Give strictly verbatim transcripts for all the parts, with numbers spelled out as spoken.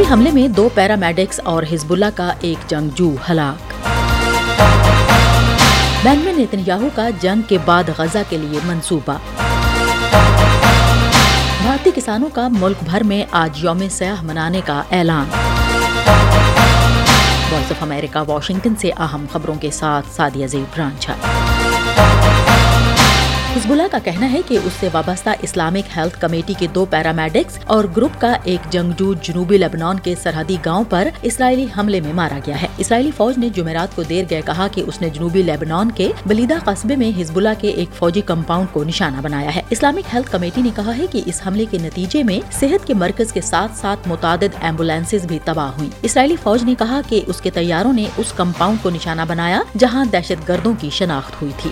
آخری حملے میں دو پیرامیڈکس اور حزب اللہ کا ایک جنگجو ہلاک۔ بینجمن نیتنیاہو کا جنگ کے بعد غزہ کے لیے منصوبہ۔ بھارتی کسانوں کا ملک بھر میں آج یوم سیاح منانے کا اعلان۔ وائس آف امریکہ واشنگٹن سے اہم خبروں کے ساتھ سعدیہ زیب رانجھا۔ حزب اللہ کا کہنا ہے کہ اس سے وابستہ اسلامک ہیلتھ کمیٹی کے دو پیرامیڈکس اور گروپ کا ایک جنگجو جنوبی لبنان کے سرحدی گاؤں پر اسرائیلی حملے میں مارا گیا ہے۔ اسرائیلی فوج نے جمعرات کو دیر گئے کہا کہ اس نے جنوبی لیبنان کے بلیدہ قصبے میں حزب اللہ کے ایک فوجی کمپاؤنڈ کو نشانہ بنایا ہے۔ اسلامک ہیلتھ کمیٹی نے کہا ہے کہ اس حملے کے نتیجے میں صحت کے مرکز کے ساتھ ساتھ متعدد ایمبولینسز بھی تباہ ہوئی۔ اسرائیلی فوج نے کہا کہ اس کے طیاروں نے اس کمپاؤنڈ کو نشانہ بنایا جہاں دہشت گردوں کی شناخت ہوئی تھی۔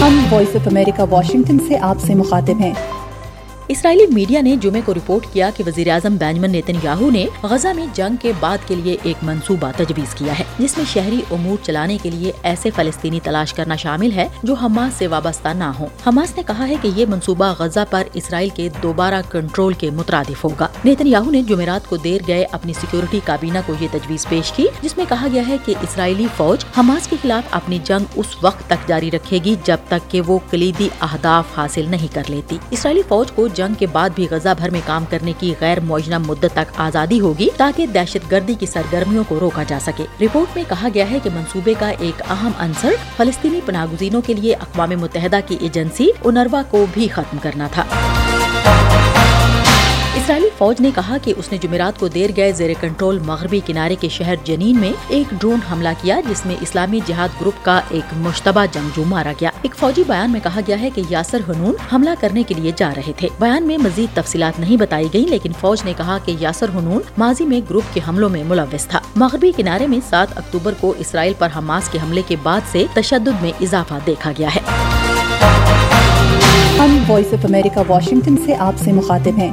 ہم وائس آف امریکہ واشنگٹن سے آپ سے مخاطب ہیں۔ اسرائیلی میڈیا نے جمعے کو رپورٹ کیا کہ وزیراعظم بینجمن نیتن یاہو نے غزہ میں جنگ کے بعد کے لیے ایک منصوبہ تجویز کیا ہے جس میں شہری امور چلانے کے لیے ایسے فلسطینی تلاش کرنا شامل ہے جو حماس سے وابستہ نہ ہوں۔ حماس نے کہا ہے کہ یہ منصوبہ غزہ پر اسرائیل کے دوبارہ کنٹرول کے مترادف ہوگا۔ نیتن یاہو نے جمعرات کو دیر گئے اپنی سیکیورٹی کابینہ کو یہ تجویز پیش کی جس میں کہا گیا ہے کہ اسرائیلی فوج حماس کے خلاف اپنی جنگ اس وقت تک جاری رکھے گی جب تک کہ وہ کلیدی اہداف حاصل نہیں کر لیتی۔ اسرائیلی فوج کو جنگ کے بعد بھی غزہ بھر میں کام کرنے کی غیر معینہ مدت تک آزادی ہوگی تاکہ دہشت گردی کی سرگرمیوں کو روکا جا سکے۔ رپورٹ میں کہا گیا ہے کہ منصوبے کا ایک اہم عنصر فلسطینی پناہ گزینوں کے لیے اقوام متحدہ کی ایجنسی اونروا کو بھی ختم کرنا تھا۔ اسرائیلی فوج نے کہا کہ اس نے جمعرات کو دیر گئے زیر کنٹرول مغربی کنارے کے شہر جنین میں ایک ڈرون حملہ کیا جس میں اسلامی جہاد گروپ کا ایک مشتبہ جنگجو مارا گیا۔ ایک فوجی بیان میں کہا گیا ہے کہ یاسر ہنون حملہ کرنے کے لیے جا رہے تھے۔ بیان میں مزید تفصیلات نہیں بتائی گئیں لیکن فوج نے کہا کہ یاسر ہنون ماضی میں گروپ کے حملوں میں ملوث تھا۔ مغربی کنارے میں سات اکتوبر کو اسرائیل پر حماس کے حملے کے بعد سے تشدد میں اضافہ دیکھا گیا ہے۔ ہم وائس آف امریکہ واشنگٹن سے آپ سے مخاطب ہیں۔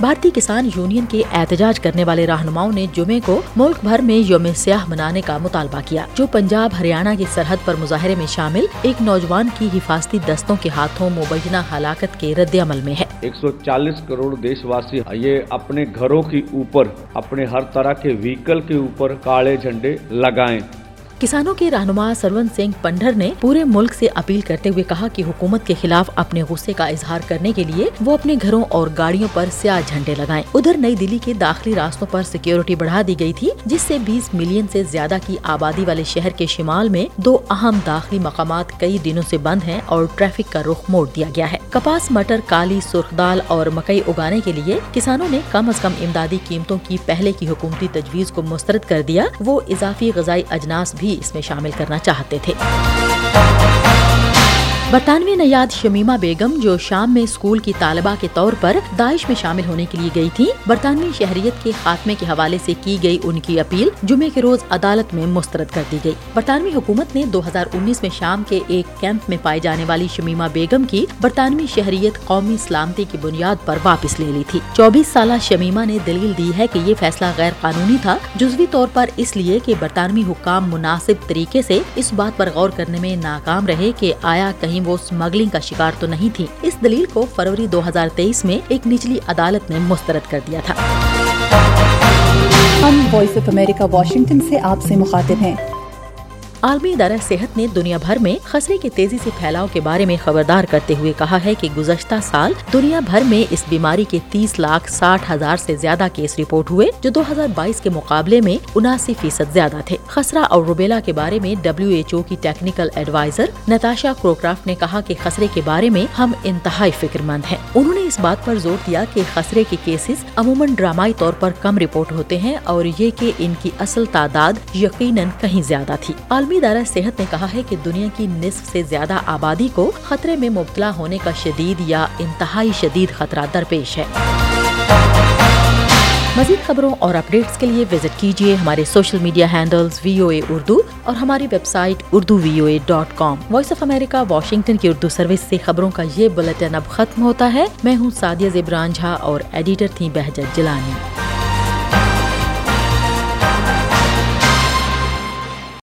بھارتی کسان یونین کے احتجاج کرنے والے رہنماؤں نے جمعے کو ملک بھر میں یوم سیاہ منانے کا مطالبہ کیا جو پنجاب ہریانہ کی سرحد پر مظاہرے میں شامل ایک نوجوان کی حفاظتی دستوں کے ہاتھوں مبینہ ہلاکت کے رد عمل میں ہے۔ ایک سو چالیس کروڑ دیش واسی یہ اپنے گھروں کے اوپر اپنے ہر طرح کے وہیکل کے اوپر کالے جھنڈے لگائیں۔ کسانوں کے رہنما سرون سنگھ پنڈھر نے پورے ملک سے اپیل کرتے ہوئے کہا کہ حکومت کے خلاف اپنے غصے کا اظہار کرنے کے لیے وہ اپنے گھروں اور گاڑیوں پر سیاہ جھنڈے لگائیں۔ ادھر نئی دہلی کے داخلی راستوں پر سیکیورٹی بڑھا دی گئی تھی جس سے بیس ملین سے زیادہ کی آبادی والے شہر کے شمال میں دو اہم داخلی مقامات کئی دنوں سے بند ہیں اور ٹریفک کا رخ موڑ دیا گیا ہے۔ کپاس، مٹر، کالی، سرخ دال اور مکئی اگانے کے لیے کسانوں نے کم از کم امدادی قیمتوں کی پہلے کی حکومتی تجویز کو مسترد کر دیا۔ وہ اضافی غذائی اجناس بھی اس میں شامل کرنا چاہتے تھے۔ برطانوی نیاد شمیمہ بیگم جو شام میں اسکول کی طالبہ کے طور پر داعش میں شامل ہونے کے لیے گئی تھی، برطانوی شہریت کے خاتمے کے حوالے سے کی گئی ان کی اپیل جمعے کے روز عدالت میں مسترد کر دی گئی۔ برطانوی حکومت نے دو ہزار انیس میں شام کے ایک کیمپ میں پائی جانے والی شمیمہ بیگم کی برطانوی شہریت قومی سلامتی کی بنیاد پر واپس لے لی تھی۔ چوبیس سالہ شمیمہ نے دلیل دی ہے کہ یہ فیصلہ غیر قانونی تھا، جزوی طور پر اس لیے کہ برطانوی حکام مناسب طریقے سے اس بات پر غور کرنے میں ناکام رہے کہ آیا کہیں وہ اسمگلنگ کا شکار تو نہیں تھی۔ اس دلیل کو فروری دو ہزار تیئیس میں ایک نچلی عدالت نے مسترد کر دیا تھا۔ ہم وائس آف امریکہ واشنگٹن سے آپ سے مخاطب ہیں۔ عالمی ادارہ صحت نے دنیا بھر میں خسرے کے تیزی سے پھیلاؤ کے بارے میں خبردار کرتے ہوئے کہا ہے کہ گزشتہ سال دنیا بھر میں اس بیماری کے تیس لاکھ ساٹھ ہزار سے زیادہ کیس رپورٹ ہوئے جو دو ہزار بائیس کے مقابلے میں اناسی فیصد زیادہ تھے۔ خسرہ اور روبیلا کے بارے میں ڈبلیو ایچ او کی ٹیکنیکل ایڈوائزر نتاشا کروکرافٹ نے کہا کہ خسرے کے بارے میں ہم انتہائی فکر مند ہیں۔ انہوں نے اس بات پر زور دیا کہ خسرے کے کیسز عموماً ڈرامائی طور پر کم رپورٹ ہوتے ہیں اور یہ کہ ان کی اصل تعداد یقیناً کہیں زیادہ تھی۔ ادارہ صحت نے کہا ہے کہ دنیا کی نصف سے زیادہ آبادی کو خطرے میں مبتلا ہونے کا شدید یا انتہائی شدید خطرہ درپیش ہے۔ مزید خبروں اور اپڈیٹس کے لیے وزٹ کیجیے ہمارے social media handles V O A Urdu اور ہماری website Urdu V O A dot com. Voice of America Washington کی اردو سروس سے خبروں کا یہ بلٹن اب ختم ہوتا ہے۔ میں ہوں سعدیہ زیب رانجھا اور ایڈیٹر تھیں بہجت جلانی۔